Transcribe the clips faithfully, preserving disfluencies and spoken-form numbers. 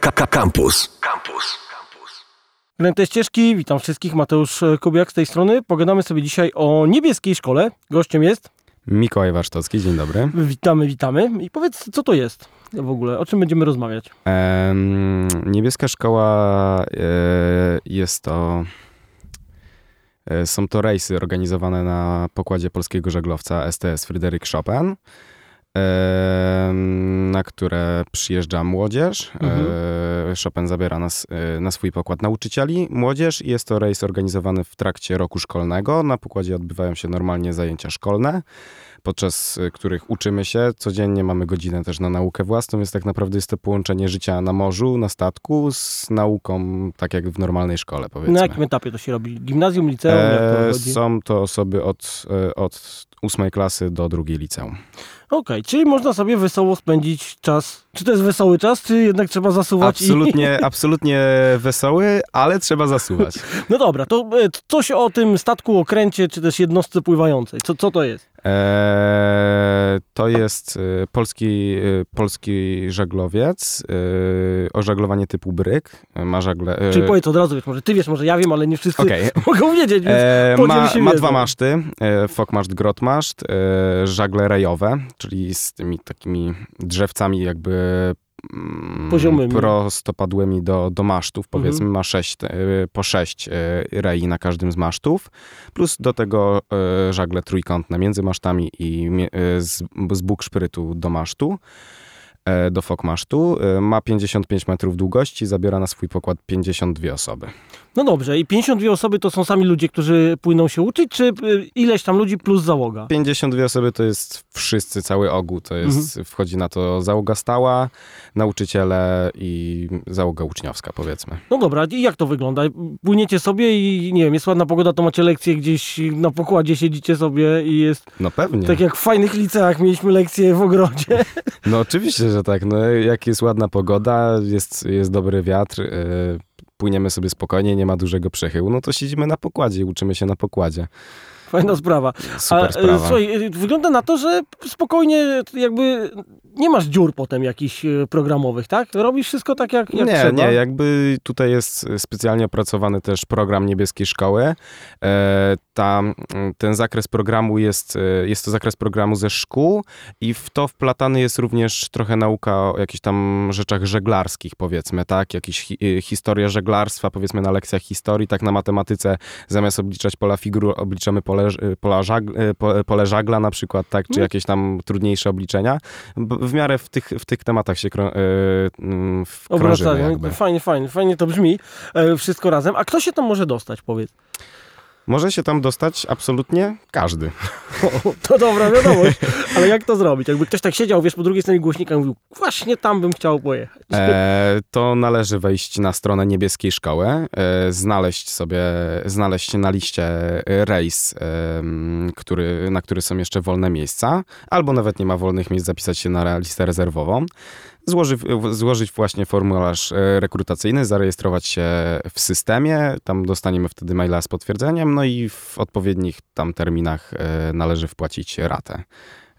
Kampus. Kampus. Kręte ścieżki, witam wszystkich, Mateusz Kubiak z tej strony. Pogadamy sobie dzisiaj o niebieskiej szkole. Gościem jest Mikołaj Wasztocki, dzień dobry. Witamy, witamy. I powiedz, co to jest w ogóle? O czym będziemy rozmawiać? Ehm, niebieska szkoła e, jest to... E, są to rejsy organizowane na pokładzie polskiego żaglowca S T S Fryderyk Chopin, na które przyjeżdża młodzież. Mhm. Chopin zabiera nas na swój pokład nauczycieli, młodzież. Jest to rejs organizowany w trakcie roku szkolnego. Na pokładzie odbywają się normalnie zajęcia szkolne, podczas których uczymy się. Codziennie mamy godzinę też na naukę własną, więc tak naprawdę jest to połączenie życia na morzu, na statku z nauką, tak jak w normalnej szkole, powiedzmy. Na jakim etapie to się robi? Gimnazjum, liceum? Jak to chodzi? Są to osoby od, od ósmej klasy do drugiej liceum. Okej, okay, czyli można sobie wesoło spędzić czas. Czy to jest wesoły czas, czy jednak trzeba zasuwać? Absolutnie, i... absolutnie wesoły, ale trzeba zasuwać. No dobra, to coś o tym statku, okręcie, czy też jednostce pływającej. Co, co to jest? Eee, to jest polski, polski żaglowiec, eee, o żaglowanie typu bryk. Ma żagle... Eee... Czyli powiedz od razu, wiesz, może ty wiesz, może ja wiem, ale nie wszyscy okay. mogą wiedzieć. Więc eee, ma się ma dwa maszty, eee, fokmaszt, grotmaszt, eee, żagle rejowe, czyli z tymi takimi drzewcami jakby mm, poziomymi, prostopadłymi do, do masztów, powiedzmy. Mhm. Ma sześć, po sześć rei na każdym z masztów, plus do tego żagle trójkątne między masztami i z, z bóg szprytu do masztu, do fokmasztu. Ma pięćdziesiąt pięć metrów długości, zabiera na swój pokład pięćdziesiąt dwie osoby. No dobrze, i pięćdziesiąt dwie osoby to są sami ludzie, którzy płyną się uczyć, czy ileś tam ludzi plus załoga? pięćdziesiąt dwie osoby to jest wszyscy, cały ogół. To jest, mhm. wchodzi na to załoga stała, nauczyciele i załoga uczniowska, powiedzmy. No dobra, i jak to wygląda? Płyniecie sobie i nie wiem, jest ładna pogoda, to macie lekcje gdzieś na pokładzie, siedzicie sobie i jest... No pewnie. Tak jak w fajnych liceach mieliśmy lekcje w ogrodzie. No oczywiście, że tak. No, jak jest ładna pogoda, jest, jest dobry wiatr, yy, płyniemy sobie spokojnie, nie ma dużego przechyłu, no to siedzimy na pokładzie i uczymy się na pokładzie. Fajna sprawa. Super sprawa. A, słuchaj, wygląda na to, że spokojnie jakby nie masz dziur potem jakichś programowych, tak? Robisz wszystko tak, jak, jak nie, trzeba? Nie, nie. Jakby tutaj jest specjalnie opracowany też program Niebieskiej Szkoły. E, ta, ten zakres programu jest, jest to zakres programu ze szkół i w to wplatany jest również trochę nauka o jakichś tam rzeczach żeglarskich, powiedzmy, tak? Jakiś hi, historia żeglarstwa, powiedzmy na lekcjach historii, tak na matematyce zamiast obliczać pola figuru, obliczamy pola Pola żagla, pole żagla na przykład, tak, czy jakieś tam trudniejsze obliczenia. W miarę w tych, w tych tematach się krą, yy, krążymy jakby. Fajnie, fajnie, fajnie to brzmi. Yy, wszystko razem. A kto się tam może dostać, powiedz? Może się tam dostać absolutnie każdy. O, to dobra wiadomość, ale jak to zrobić? Jakby ktoś tak siedział, wiesz, po drugiej stronie głośnika i mówił, właśnie tam bym chciał pojechać. E, to należy wejść na stronę Niebieskiej Szkoły, e, znaleźć sobie, znaleźć na liście rejs, e, który, na który są jeszcze wolne miejsca, albo nawet nie ma wolnych miejsc, zapisać się na listę rezerwową. Złoży, złożyć właśnie formularz rekrutacyjny, zarejestrować się w systemie, tam dostaniemy wtedy maila z potwierdzeniem, no i w odpowiednich tam terminach należy wpłacić ratę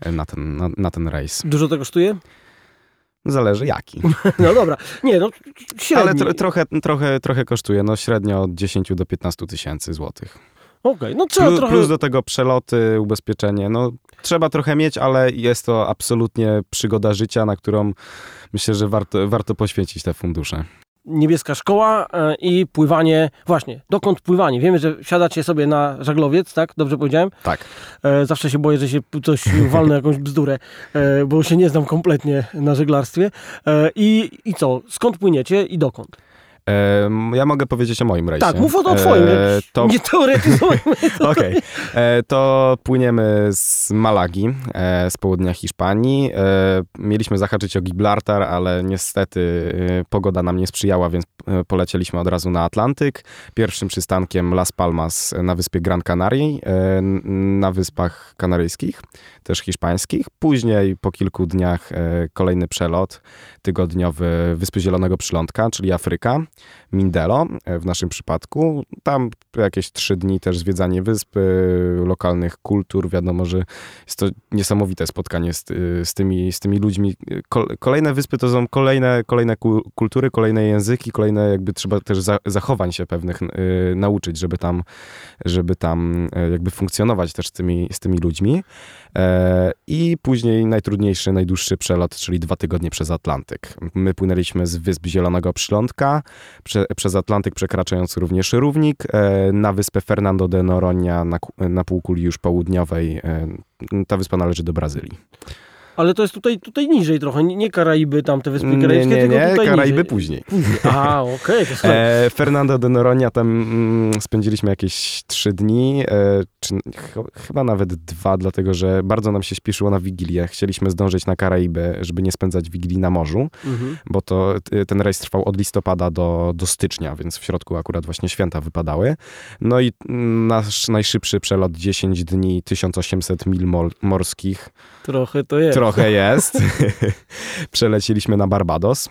na ten, na, na ten rejs. Dużo to kosztuje? Zależy jaki. No dobra, nie no średnio. Ale tro, trochę, trochę, trochę kosztuje, no średnio od dziesięć do piętnastu tysięcy złotych. Okay, no trzeba plus, trochę... plus do tego przeloty, ubezpieczenie, no trzeba trochę mieć, ale jest to absolutnie przygoda życia, na którą myślę, że warto, warto poświęcić te fundusze. Niebieska szkoła i pływanie, właśnie, dokąd pływanie? Wiemy, że siadacie sobie na żaglowiec, tak? Dobrze powiedziałem? Tak. Zawsze się boję, że się coś walnę, jakąś bzdurę, bo się nie znam kompletnie na żeglarstwie. I, i co? Skąd płyniecie i dokąd? Ja mogę powiedzieć o moim rejsie. Tak, mów o twoim, e, to... nie teoretyzujmy. Okej, okay. To płyniemy z Malagi, z południa Hiszpanii. Mieliśmy zahaczyć o Gibraltar, ale niestety pogoda nam nie sprzyjała, więc polecieliśmy od razu na Atlantyk. Pierwszym przystankiem Las Palmas na wyspie Gran Canarii, na Wyspach Kanaryjskich, też hiszpańskich. Później po kilku dniach kolejny przelot tygodniowy Wyspy Zielonego Przylądka, czyli Afryka. Mindelo w naszym przypadku. Tam jakieś trzy dni też zwiedzanie wysp, lokalnych kultur. Wiadomo, że jest to niesamowite spotkanie z, z, tymi, z tymi ludźmi. Kolejne wyspy to są kolejne, kolejne kultury, kolejne języki, kolejne jakby trzeba też zachowań się pewnych nauczyć, żeby tam, żeby tam jakby funkcjonować też z tymi, z tymi ludźmi. I później najtrudniejszy, najdłuższy przelot, czyli dwa tygodnie przez Atlantyk. My płynęliśmy z Wysp Zielonego Przylądka, prze, przez Atlantyk przekraczając również Równik, na wyspę Fernando de Noronha na, na półkuli już południowej. Ta wyspa należy do Brazylii. Ale to jest tutaj, tutaj niżej trochę, nie Karaiby, tam te wyspy karaibskie, nie, nie, tylko tutaj Karaiby niżej. Później. później. A, okej. Okay, to... e, Fernando de Noronha, tam mm, spędziliśmy jakieś trzy dni, e, czy, ch- chyba nawet dwa, dlatego że bardzo nam się śpieszyło na Wigilię. Chcieliśmy zdążyć na Karaibę, żeby nie spędzać Wigilii na morzu, mhm. bo to, ten rejs trwał od listopada do, do stycznia, więc w środku akurat właśnie święta wypadały. No i nasz najszybszy przelot dziesięć dni, tysiąc osiemset mil mol- morskich. Trochę to jest. Trochę Trochę jest. Przeleciliśmy na Barbados.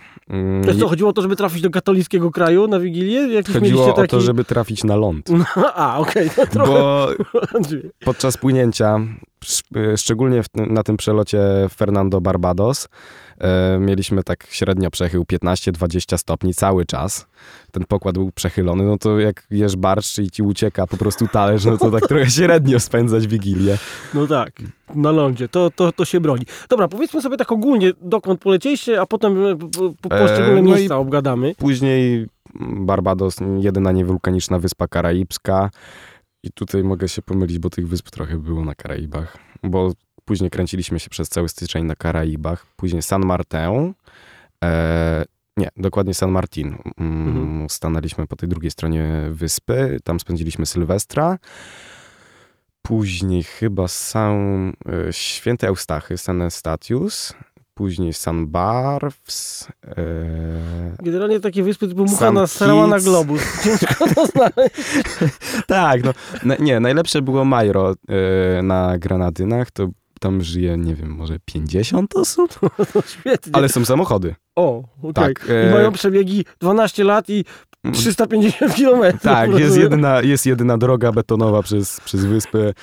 Wiesz co, chodziło o to, żeby trafić do katolickiego kraju na Wigilię? Jakiś chodziło taki... o to, żeby trafić na ląd. A, okej. Okay. Trochę... Bo podczas płynięcia, szczególnie na tym przelocie Fernando Barbados, mieliśmy tak średnio przechył piętnaście do dwudziestu stopni cały czas. Ten pokład był przechylony, no to jak jesz barszcz i ci ucieka po prostu talerz, no to tak trochę średnio spędzać Wigilię. No tak, na lądzie, to, to, to się broni. Dobra, powiedzmy sobie tak ogólnie, dokąd polecieliście, a potem poszczególne po, po miejsca no obgadamy. Później Barbados, jedyna niewulkaniczna wyspa karaibska. I tutaj mogę się pomylić, bo tych wysp trochę było na Karaibach, bo później kręciliśmy się przez cały styczeń na Karaibach. Później Saint Maarten, e, nie, dokładnie Saint Maarten. Mm, stanęliśmy po tej drugiej stronie wyspy, tam spędziliśmy Sylwestra. Później chyba Saint, e, Sint Eustachy, Sint Eustatius. Później Saint Barths. E... Generalnie takie wyspy typu mucha nasrała na globus. Ciężko to znaleźć. Tak, no. Na, nie, najlepsze było Majuro e, na Grenadynach. To tam żyje, nie wiem, może pięćdziesiąt osób? No, świetnie. Ale są samochody. O, okej. Tak, e... I mają przebiegi dwanaście lat i trzysta pięćdziesiąt kilometrów. Tak, jest jedyna, jest jedyna droga betonowa przez, przez wyspę.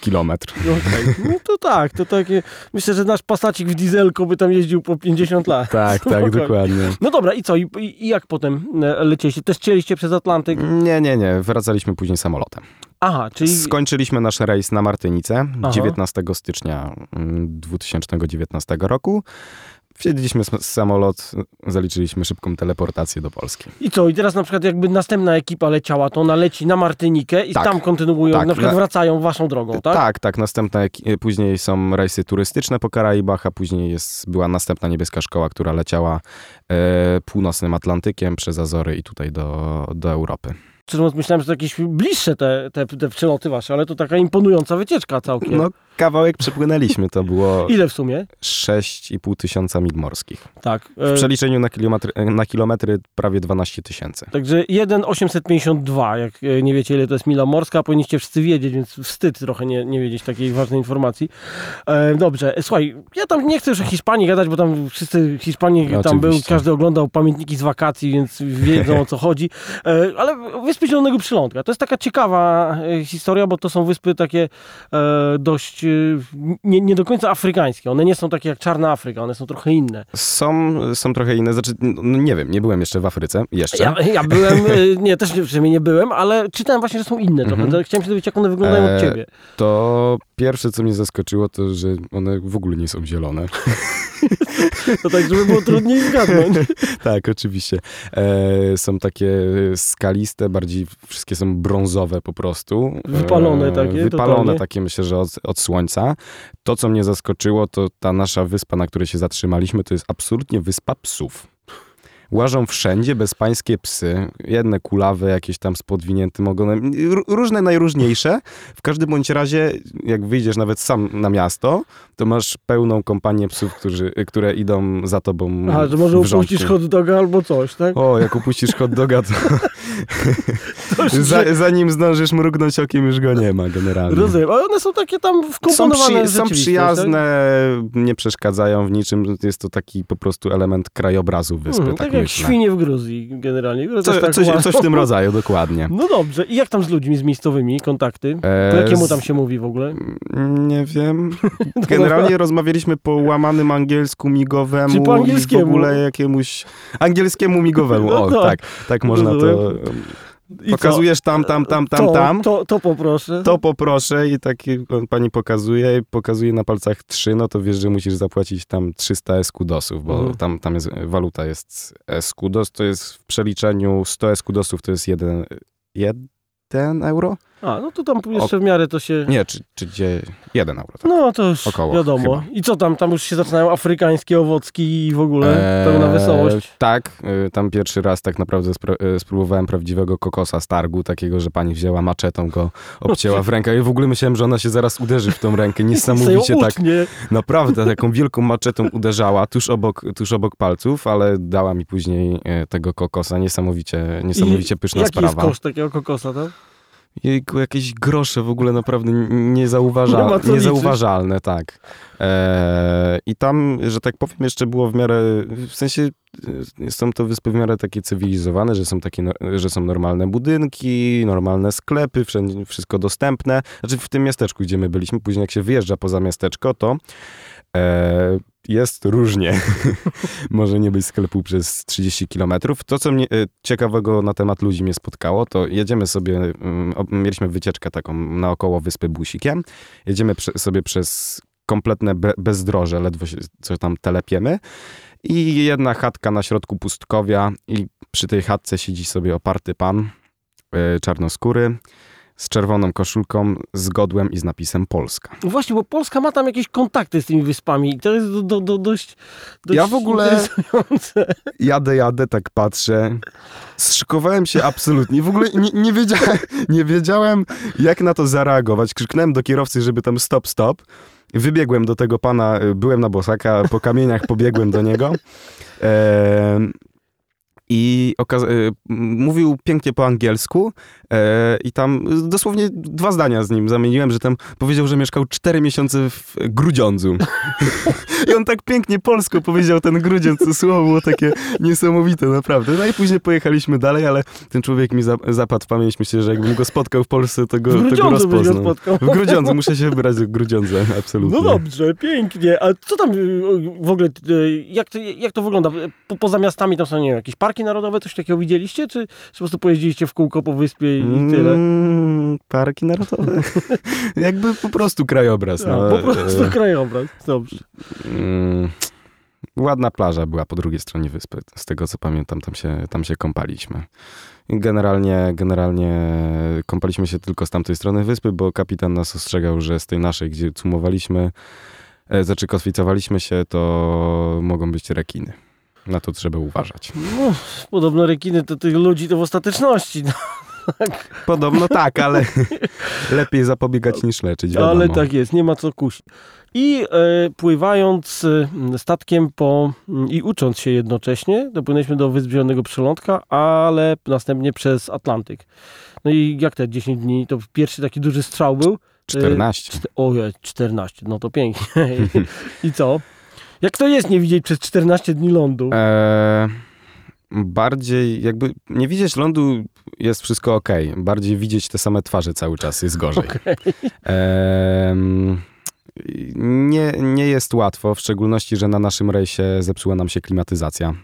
Kilometr. Okay. No to tak, to takie... Myślę, że nasz pasacik w dieselku by tam jeździł po pięćdziesiąt lat. Tak, tak, no dokładnie. No dobra, i co? I, i jak potem lecieliście? Też chcieliście przez Atlantyk? Nie, nie, nie. Wracaliśmy później samolotem. Aha, czyli... Skończyliśmy nasz rejs na Martynice. Aha. dziewiętnastego stycznia dwa tysiące dziewiętnastego roku. Wsiedliśmy z samolot, zaliczyliśmy szybką teleportację do Polski. I co? I teraz na przykład jakby następna ekipa leciała, to ona leci na Martynikę i tak, tam kontynuują, tak, na przykład na... wracają waszą drogą, tak? Tak, tak. Następna, później są rejsy turystyczne po Karaibach, a później jest, była następna Niebieska Szkoła, która leciała e, północnym Atlantykiem przez Azory i tutaj do, do Europy. Myślałem, że to jakieś bliższe te, te, te przeloty wasze, ale to taka imponująca wycieczka całkiem. No kawałek przepłynęliśmy, to było... Ile w sumie? sześć i pół tysiąca mil morskich. Tak. W przeliczeniu na kilometry, na kilometry prawie dwanaście tysięcy. Także jeden przecinek osiemset pięćdziesiąt dwa, jak nie wiecie ile to jest mila morska, powinniście wszyscy wiedzieć, więc wstyd trochę nie, nie wiedzieć takiej ważnej informacji. E, dobrze, słuchaj, ja tam nie chcę już o Hiszpanii gadać, bo tam wszyscy Hiszpanii no, tam oczywiście. Był, każdy oglądał pamiętniki z wakacji, więc wiedzą o co chodzi, e, ale Wyspy Zielonego Przylądka. To jest taka ciekawa historia, bo to są wyspy takie e, dość e, nie, nie do końca afrykańskie. One nie są takie jak Czarna Afryka, one są trochę inne. Są, są trochę inne. Znaczy, no, nie wiem, nie byłem jeszcze w Afryce. Jeszcze. Ja, ja byłem, nie, też w sumie nie byłem, ale czytałem właśnie, że są inne trochę. Mhm. Chciałem się dowiedzieć, jak one wyglądają e, od ciebie. To pierwsze, co mnie zaskoczyło, to, że one w ogóle nie są zielone. To tak, żeby było trudniej zgadnąć. Tak, oczywiście. E, są takie skaliste, bardziej wszystkie są brązowe po prostu. Wypalone takie. Wypalone totalnie. Takie, myślę, że od, od słońca. To, co mnie zaskoczyło, to ta nasza wyspa, na której się zatrzymaliśmy, to jest absolutnie wyspa psów. Łażą wszędzie bezpańskie psy. Jedne kulawe, jakieś tam z podwiniętym ogonem. R- różne, najróżniejsze. W każdym bądź razie, jak wyjdziesz nawet sam na miasto, to masz pełną kompanię psów, którzy, które idą za tobą. A, że może upuścisz hot doga albo coś, tak? O, jak upuścisz hot doga, to... to już... za, zanim zdążysz mrugnąć okiem, już go nie ma generalnie. Rozumiem, ale one są takie tam wkomponowane. Są, przy, są przyjazne, tak? Nie przeszkadzają w niczym. Jest to taki po prostu element krajobrazu wyspy. Hmm, tak jak świnie w Gruzji generalnie. Co, tak coś, coś w tym rodzaju, dokładnie. No dobrze. I jak tam z ludźmi, z miejscowymi kontakty? E, po jakiemu tam się mówi w ogóle? Nie wiem. Generalnie rozmawialiśmy po łamanym angielsku migowemu. Czy po angielskiemu? I w ogóle jakiemuś... Angielskiemu migowemu, o no, tak. Tak można to... I pokazujesz tam, tam, tam, tam, to, tam. To, to poproszę. To poproszę i tak pani pokazuje, pokazuje na palcach trzy, no to wiesz, że musisz zapłacić tam trzysta eskudosów, bo mhm. tam, tam jest, waluta jest eskudos, to jest w przeliczeniu sto eskudosów, to jest jeden, jeden euro? A, no to tam jeszcze o, w miarę to się... Nie, czy, czy gdzie jeden euro. Tak. No to już około, wiadomo. Chyba. I co tam? Tam już się zaczynają afrykańskie owocki i w ogóle eee, pełna wesołość. Tak, tam pierwszy raz tak naprawdę spra- spróbowałem prawdziwego kokosa z targu, takiego, że pani wzięła maczetą, go obcięła w rękę i w ogóle myślałem, że ona się zaraz uderzy w tą rękę. Niesamowicie tak naprawdę taką wielką maczetą uderzała tuż obok, tuż obok palców, ale dała mi później tego kokosa. Niesamowicie, niesamowicie I pyszna jaki sprawa. Jaki jest koszt takiego kokosa, tak? Jejku, jakieś grosze w ogóle naprawdę niezauważalne, nie niezauważalne tak. Eee, I tam, że tak powiem, jeszcze było w miarę, w sensie są to wyspy w miarę takie cywilizowane, że są takie, że są normalne budynki, normalne sklepy, wszędzie, wszystko dostępne. Znaczy w tym miasteczku, gdzie my byliśmy, później jak się wyjeżdża poza miasteczko, to eee, jest różnie. Może nie być sklepu przez trzydzieści kilometrów. To, co mnie ciekawego na temat ludzi mnie spotkało, to jedziemy sobie, mieliśmy wycieczkę taką naokoło wyspy busikiem. Jedziemy prze, sobie przez kompletne be, bezdroże, ledwo się, co tam telepiemy. I jedna chatka na środku pustkowia i przy tej chatce siedzi sobie oparty pan czarnoskóry, z czerwoną koszulką, z godłem i z napisem Polska. No właśnie, bo Polska ma tam jakieś kontakty z tymi wyspami i to jest do, do, do, dość, dość ja w ogóle jadę, jadę, tak patrzę. Zszykowałem się absolutnie. W ogóle nie, nie, wiedziałem, nie wiedziałem, jak na to zareagować. Krzyknąłem do kierowcy, żeby tam stop, stop. Wybiegłem do tego pana, byłem na bosaka, po kamieniach pobiegłem do niego. Eee... I okaz- mówił pięknie po angielsku e, i tam dosłownie dwa zdania z nim zamieniłem, że tam powiedział, że mieszkał cztery miesiące w Grudziądzu. I on tak pięknie polsko powiedział ten Grudziądz, to słowo było takie niesamowite, naprawdę. No i później pojechaliśmy dalej, ale ten człowiek mi za- zapadł w pamięć. Myślę, że jakbym go spotkał w Polsce, to go, to go rozpoznał. Go w Grudziądzu, muszę się wybrać w Grudziądzu, absolutnie. No dobrze, pięknie. A co tam w ogóle, jak to, jak to wygląda? Po, poza miastami tam są, nie wiem, jakieś parki narodowe, coś takiego widzieliście? Czy, czy po prostu pojeździliście w kółko po wyspie i tyle? Mm, parki narodowe. Jakby po prostu krajobraz. No, no. Po prostu krajobraz. Dobrze. Mm, ładna plaża była po drugiej stronie wyspy. Z tego co pamiętam, tam się, tam się kąpaliśmy. Generalnie, generalnie kąpaliśmy się tylko z tamtej strony wyspy, bo kapitan nas ostrzegał, że z tej naszej, gdzie cumowaliśmy, znaczy kotwicowaliśmy się, to mogą być rekiny. Na to trzeba uważać. No, podobno rekiny to tych ludzi to w ostateczności. No, tak. Podobno tak, ale lepiej zapobiegać niż leczyć. Wiadomo. Ale tak jest, nie ma co kusić. I e, pływając statkiem po i ucząc się jednocześnie, dopłynęliśmy do Wysp Zielonego Przylądka, ale następnie przez Atlantyk. No i jak te dziesięć dni, to pierwszy taki duży strzał był. czternaście. E, Ojej, czternaście, no to pięknie. I, i co? Jak to jest nie widzieć przez czternaście dni lądu? Eee, bardziej jakby nie widzieć lądu jest wszystko okej. Okay. Bardziej widzieć te same twarze cały czas jest gorzej. Okay. Eee, nie, nie jest łatwo, w szczególności, że na naszym rejsie zepsuła nam się klimatyzacja.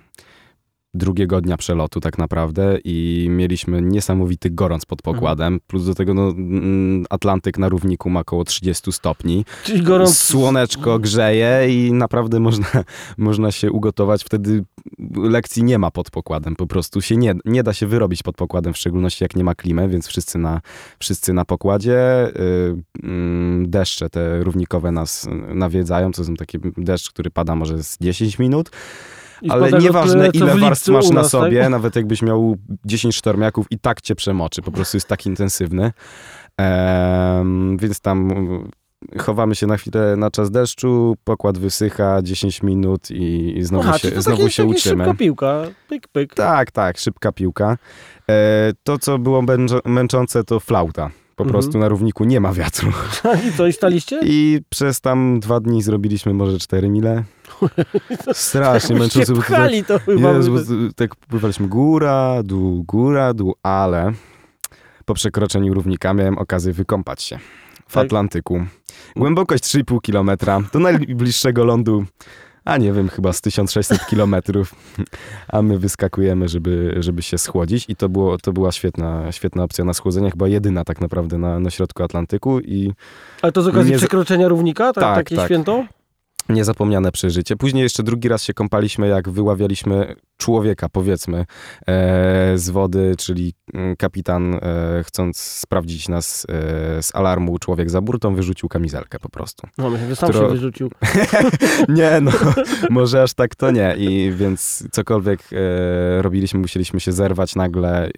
Drugiego dnia przelotu tak naprawdę i mieliśmy niesamowity gorąc pod pokładem, plus do tego no, Atlantyk na równiku ma około trzydzieści stopni, czyli gorąc... słoneczko grzeje i naprawdę można, można się ugotować, wtedy lekcji nie ma pod pokładem, po prostu się nie, nie da się wyrobić pod pokładem, w szczególności jak nie ma klimy, więc wszyscy na, wszyscy na pokładzie, deszcze te równikowe nas nawiedzają, to są takie deszcz, który pada może z dziesięć minut. I ale nieważne ile warstw masz na sobie, tak? Nawet jakbyś miał dziesięć sztormiaków i tak cię przemoczy, po prostu jest tak intensywny. Ehm, więc tam chowamy się na chwilę na czas deszczu, pokład wysycha, dziesięć minut i, i znowu Aha, się, to znowu takie, się uczymy. Szybka piłka, pyk, pyk. Tak, tak, szybka piłka. Ehm, to co było męczące to flauta. Po mhm. prostu na Równiku nie ma wiatru. I co, i staliście? I przez tam dwa dni zrobiliśmy może cztery mile. Strasznie męczący. Pchali to chyba. Tak pływaliśmy góra, dół, góra, dół, ale po przekroczeniu Równika miałem okazję wykąpać się w tak? Atlantyku. Głębokość trzy i pół kilometra do najbliższego lądu, a nie wiem, chyba z tysiąc sześćset kilometrów, a my wyskakujemy, żeby, żeby się schłodzić i to, było, to była świetna, świetna opcja na schłodzenie, chyba jedyna tak naprawdę na, na środku Atlantyku. I ale to z okazji nie... przekroczenia Równika? Tak, tak, takie tak. święto? Niezapomniane przeżycie. Później jeszcze drugi raz się kąpaliśmy, jak wyławialiśmy człowieka, powiedzmy, e, z wody, czyli kapitan, e, chcąc sprawdzić nas e, z alarmu, człowiek za burtą, wyrzucił kamizelkę po prostu. No, myślę, że sam którą... się wyrzucił. Nie, no, może aż tak to nie. I więc cokolwiek e, robiliśmy, musieliśmy się zerwać nagle e,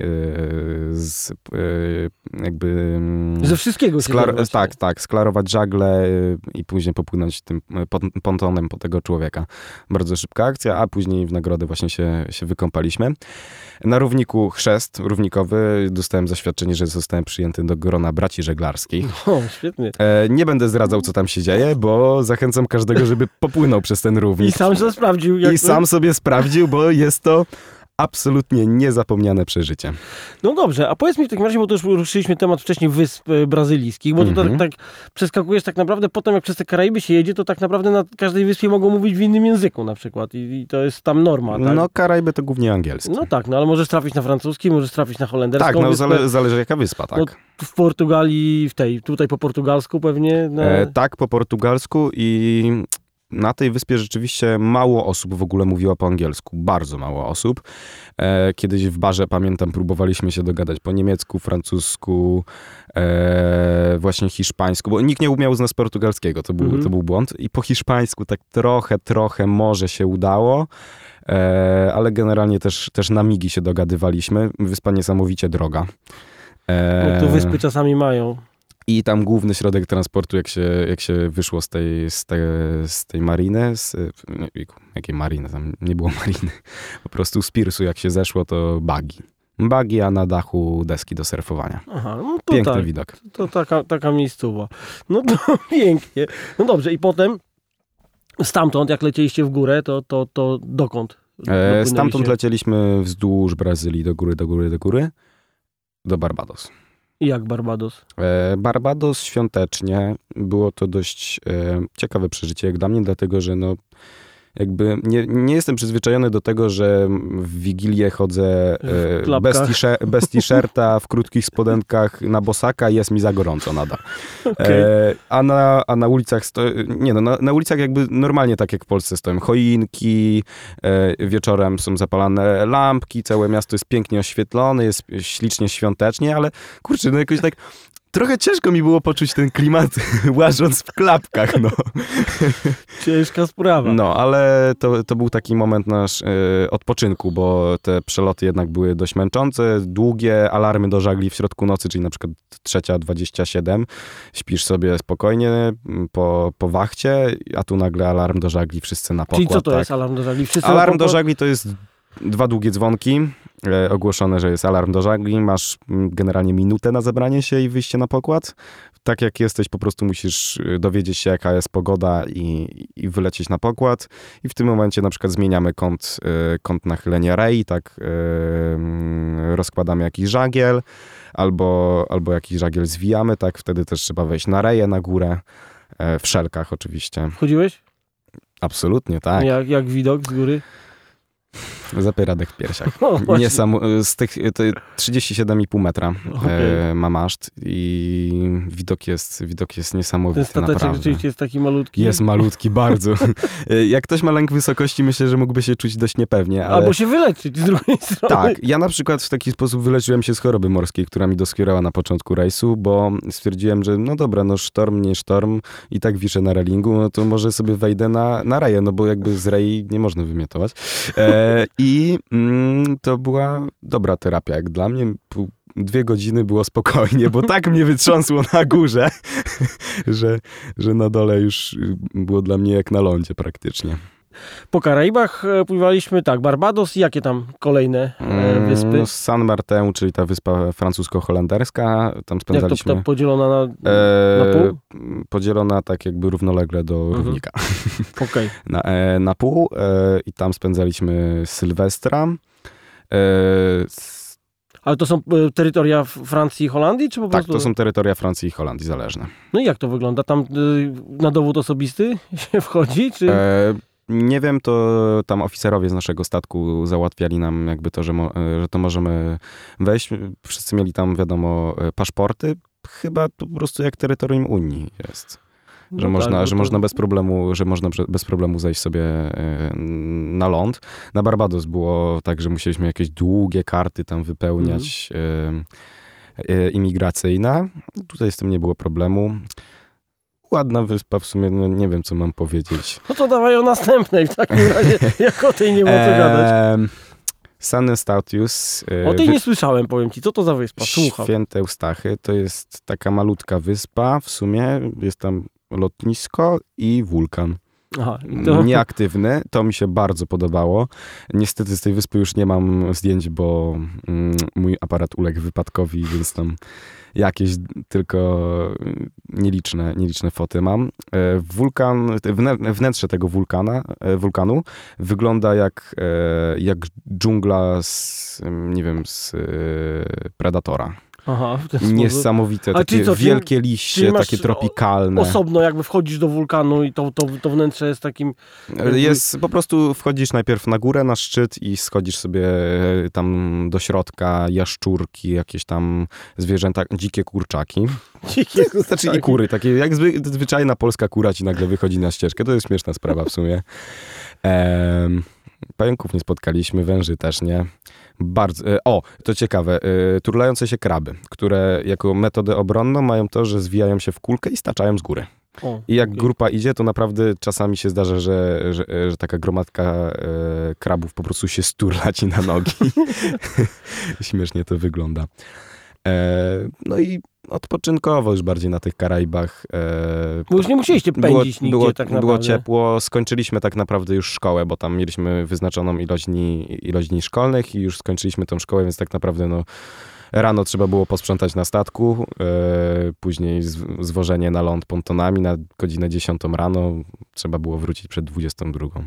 z e, jakby... Ze wszystkiego sklar... zerwać, Tak, tak. Sklarować żagle i później popłynąć tym pontonem po tego człowieka. Bardzo szybka akcja, a później w nagrodę właśnie się, się wykąpaliśmy. Na Równiku chrzest równikowy. Dostałem zaświadczenie, że zostałem przyjęty do grona braci żeglarskich. O, świetnie. E, nie będę zdradzał, co tam się dzieje, bo zachęcam każdego, żeby popłynął przez ten Równik. I sam sobie sprawdził. Jak I to... sam sobie sprawdził, bo jest to absolutnie niezapomniane przeżycie. No dobrze, a powiedz mi w takim razie, bo to już ruszyliśmy temat wcześniej wysp brazylijskich, bo mm-hmm. to tak, tak przeskakujesz tak naprawdę, potem jak przez te Karaiby się jedzie, to tak naprawdę na każdej wyspie mogą mówić w innym języku na przykład i, i to jest tam norma, tak? No Karaiby to głównie angielski. No tak, no ale możesz trafić na francuski, możesz trafić na holenderską. Tak, no zale- zależy jaka wyspa, tak. No, w Portugalii, w tej, tutaj po portugalsku pewnie? Na... E, tak, po portugalsku i... Na tej wyspie rzeczywiście mało osób w ogóle mówiło po angielsku. Bardzo mało osób. E, kiedyś w barze, pamiętam, próbowaliśmy się dogadać po niemiecku, francusku, e, właśnie hiszpańsku, bo nikt nie umiał z nas portugalskiego. To był, mhm. to był błąd. I po hiszpańsku tak trochę, trochę może się udało, e, ale generalnie też, też na migi się dogadywaliśmy. Wyspa niesamowicie droga. E, no to wyspy czasami mają. I tam główny środek transportu, jak się, jak się wyszło z tej, z tej, z tej mariny, z, jakiej mariny, tam nie było mariny, po prostu z pirsu, jak się zeszło, to bagi. Bagi, a na dachu deski do surfowania. Aha, no to piękny tak, widok. To taka, taka miejscowa. No to pięknie. No dobrze, i potem stamtąd, jak lecieliście w górę, to, to, to dokąd? E, stamtąd się? Lecieliśmy wzdłuż Brazylii, do góry, do góry, do góry, do Barbados. I jak Barbados? E, Barbados świątecznie. Było to dość e, ciekawe przeżycie jak dla mnie, dlatego że no jakby nie, nie jestem przyzwyczajony do tego, że w Wigilię chodzę e, bez, t-shirt, bez t-shirta, w krótkich spodenkach na bosaka, jest mi za gorąco nadal. Okay. E, a, na, a na ulicach, sto, nie no, na, na ulicach jakby normalnie tak jak w Polsce stoją choinki, e, wieczorem są zapalane lampki, całe miasto jest pięknie oświetlone, jest ślicznie świątecznie, ale kurczę, no jakoś tak... Trochę ciężko mi było poczuć ten klimat, łażąc w klapkach, no. Ciężka sprawa. No, ale to, to był taki moment nasz yy, odpoczynku, bo te przeloty jednak były dość męczące, długie, alarmy do żagli w środku nocy, czyli na przykład trzecia dwadzieścia siedem, śpisz sobie spokojnie po, po wachcie, a tu nagle alarm do żagli, wszyscy na pokład. Czyli co to tak? jest alarm do żagli? Wszyscy alarm do żagli to jest... Dwa długie dzwonki, e, ogłoszone, że jest alarm do żagli, masz generalnie minutę na zebranie się i wyjście na pokład. Tak jak jesteś, po prostu musisz dowiedzieć się, jaka jest pogoda i, i wylecieć na pokład. I w tym momencie na przykład zmieniamy kąt, e, kąt nachylenia rei, tak e, rozkładamy jakiś żagiel, albo, albo jakiś żagiel zwijamy, tak wtedy też trzeba wejść na reję, na górę, e, w szelkach oczywiście. Wchodziłeś? Absolutnie, tak. Jak, jak widok z góry? Zapieradek w piersiach. No, nie sam, z tych trzydzieści siedem i pół metra okay. e, ma maszt i widok jest, widok jest niesamowity. Ten stateczek rzeczywiście jest taki malutki. Jest malutki, bardzo. Jak ktoś ma lęk wysokości, myślę, że mógłby się czuć dość niepewnie. Ale... Albo się wyleczyć z drugiej strony. Tak, ja na przykład w taki sposób wyleczyłem się z choroby morskiej, która mi doskwierała na początku rejsu, bo stwierdziłem, że no dobra, no sztorm, nie sztorm i tak wiszę na relingu, no to może sobie wejdę na, na reję, no bo jakby z rei nie można wymiotować. E, I mm, to była dobra terapia. Jak dla mnie pół, dwie godziny było spokojnie, bo tak mnie wytrząsło na górze, że, że na dole już było dla mnie jak na lądzie praktycznie. Po Karaibach pływaliśmy, tak, Barbados i jakie tam kolejne wyspy? Mm, Saint Maarten, czyli ta wyspa francusko-holenderska, tam spędzaliśmy... Jak to podzielona na, e, na pół? Podzielona tak jakby równolegle do mhm. Równika. Okay. Na, e, na pół e, i tam spędzaliśmy Sylwestra. E, Ale to są terytoria Francji i Holandii? Czy po prostu... Tak, to są terytoria Francji i Holandii, zależne. No i jak to wygląda? Tam na dowód osobisty się wchodzi? Czy... E, nie wiem, to tam oficerowie z naszego statku załatwiali nam jakby to, że, mo- że to możemy wejść. Wszyscy mieli tam, wiadomo, paszporty. Chyba to po prostu jak terytorium Unii jest. Że, no można, tak, że to... można bez problemu, że można bez problemu zejść sobie na ląd. Na Barbados było tak, że musieliśmy jakieś długie karty tam wypełniać, mm. imigracyjna. Tutaj z tym nie było problemu. Ładna wyspa w sumie, no nie wiem co mam powiedzieć. No to dawaj o następnej w takim razie, jak o tej nie ma co gadać. Sint Eustatius. O tej wy... nie słyszałem, powiem ci. Co to za wyspa? Słucham. Sint Eustachy to jest taka malutka wyspa w sumie. Jest tam lotnisko i wulkan. Aha, to... Nieaktywny. To mi się bardzo podobało. Niestety z tej wyspy już nie mam zdjęć, bo mm, mój aparat uległ wypadkowi, więc tam jakieś tylko nieliczne, nieliczne foty mam. Wulkan, wnętrze tego wulkana, wulkanu wygląda jak, jak dżungla z, nie wiem, z Predatora. Aha, niesamowite, takie czyli co, wielkie czyli, liście, czyli takie tropikalne. Osobno jakby wchodzisz do wulkanu i to, to, to wnętrze jest takim... Jest, po prostu wchodzisz najpierw na górę, na szczyt i schodzisz sobie tam do środka, jaszczurki, jakieś tam zwierzęta, dzikie kurczaki. Dzikie kurczaki. Znaczy i kury, takie jak zwy, zwyczajna polska kura ci nagle wychodzi na ścieżkę. To jest śmieszna sprawa w sumie. Ehm, pająków nie spotkaliśmy, węży też nie. Bardzo, o, to ciekawe, turlające się kraby, które jako metodę obronną mają to, że zwijają się w kulkę i staczają z góry. O, I jak okay. grupa idzie, to naprawdę czasami się zdarza, że, że, że taka gromadka e, krabów po prostu się sturla ci na nogi. Śmiesznie to wygląda. E, no i odpoczynkowo już bardziej na tych Karaibach. E, bo już nie musieliście pędzić było, nigdzie było, tak naprawdę. Było ciepło, skończyliśmy tak naprawdę już szkołę, bo tam mieliśmy wyznaczoną ilość dni, ilość dni szkolnych i już skończyliśmy tą szkołę, więc tak naprawdę no, rano trzeba było posprzątać na statku, e, później z, zwożenie na ląd pontonami na godzinę dziesiątą rano, trzeba było wrócić przed dwudziestą drugą.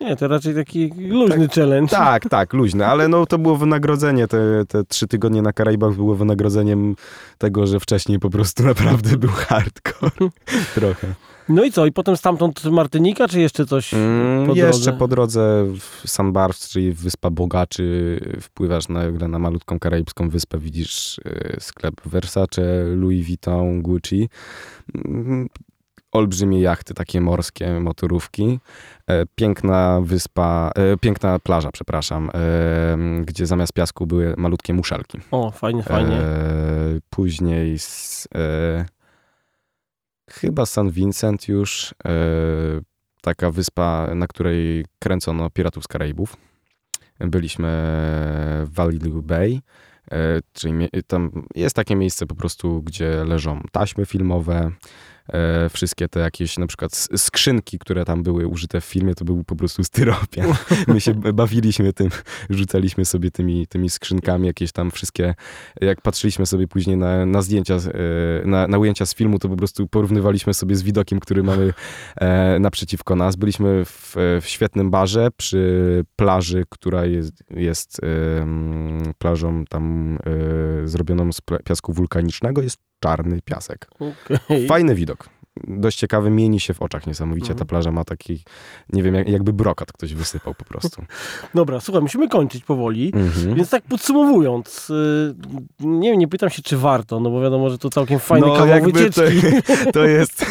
Nie, to raczej taki luźny tak, challenge. Tak, tak, luźny, ale no to było wynagrodzenie, te, te trzy tygodnie na Karaibach było wynagrodzeniem tego, że wcześniej po prostu naprawdę był hardcore. Trochę. No i co? I potem stamtąd Martynika, czy jeszcze coś mm, po drodze? Jeszcze po drodze w Saint Barths, czyli Wyspa Bogaczy, wpływasz nagle na malutką karaibską wyspę, widzisz sklep Versace, Louis Vuitton, Gucci. Olbrzymie jachty, takie morskie motorówki. Piękna wyspa, e, piękna plaża, przepraszam, e, gdzie zamiast piasku były malutkie muszelki. O, fajnie, fajnie. E, później z, e, chyba San Vincent już, e, taka wyspa, na której kręcono Piratów z Karaibów. Byliśmy w Valley Bay. E, czyli mie- tam jest takie miejsce po prostu, gdzie leżą taśmy filmowe, E, wszystkie te jakieś na przykład skrzynki, które tam były użyte w filmie, to był po prostu styropian. My się bawiliśmy tym, rzucaliśmy sobie tymi, tymi skrzynkami, jakieś tam wszystkie, jak patrzyliśmy sobie później na, na zdjęcia, e, na, na ujęcia z filmu, to po prostu porównywaliśmy sobie z widokiem, który mamy e, naprzeciwko nas. Byliśmy w, w świetnym barze przy plaży, która jest, jest e, plażą tam e, zrobioną z piasku wulkanicznego. Jest czarny piasek. Okay. Fajny widok. Dość ciekawy, mieni się w oczach niesamowicie. Mhm. Ta plaża ma taki, nie wiem, jak, jakby brokat ktoś wysypał po prostu. Dobra, słuchaj, musimy kończyć powoli, mhm. więc tak podsumowując, nie wiem, nie pytam się, czy warto, no bo wiadomo, że to całkiem fajne no, kawał wycieczki. To, to, jest,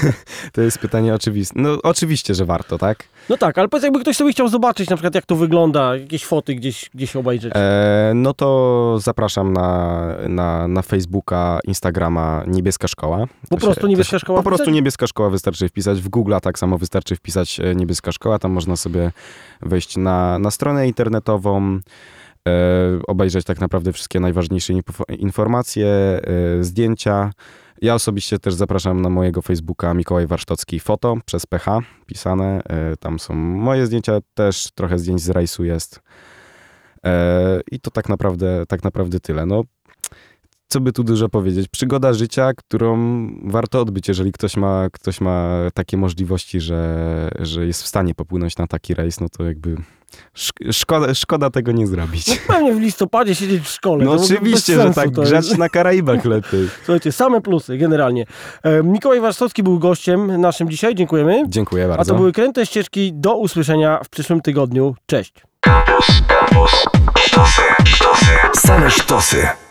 to jest pytanie oczywiste. No oczywiście, że warto, tak? No tak, ale powiedz, jakby ktoś sobie chciał zobaczyć na przykład, jak to wygląda, jakieś foty gdzieś, gdzieś obejrzeć. E, no to zapraszam na, na, na Facebooka, Instagrama Niebieska Szkoła. Po prostu Niebieska Szkoła? Po prostu Niebieska Niebieska Szkoła wystarczy wpisać, w Google'a tak samo wystarczy wpisać Niebieska Szkoła, tam można sobie wejść na, na stronę internetową, obejrzeć tak naprawdę wszystkie najważniejsze informacje, zdjęcia. Ja osobiście też zapraszam na mojego Facebooka Mikołaj Wasztocki foto przez P H pisane. Tam są moje zdjęcia, też trochę zdjęć z rajsu jest. I to tak naprawdę, tak naprawdę tyle. No, co by tu dużo powiedzieć. Przygoda życia, którą warto odbyć, jeżeli ktoś ma, ktoś ma takie możliwości, że, że jest w stanie popłynąć na taki rejs, no to jakby szkoda, szkoda tego nie zrobić. No pewnie w listopadzie siedzieć w szkole. No to oczywiście, że tak grzać na Karaibach lepiej. Słuchajcie, same plusy generalnie. Mikołaj Wasztocki był gościem naszym dzisiaj. Dziękujemy. Dziękuję bardzo. A to były Kręte Ścieżki. Do usłyszenia w przyszłym tygodniu. Cześć. Kampus, kampus, sztosy, sztosy, same sztosy.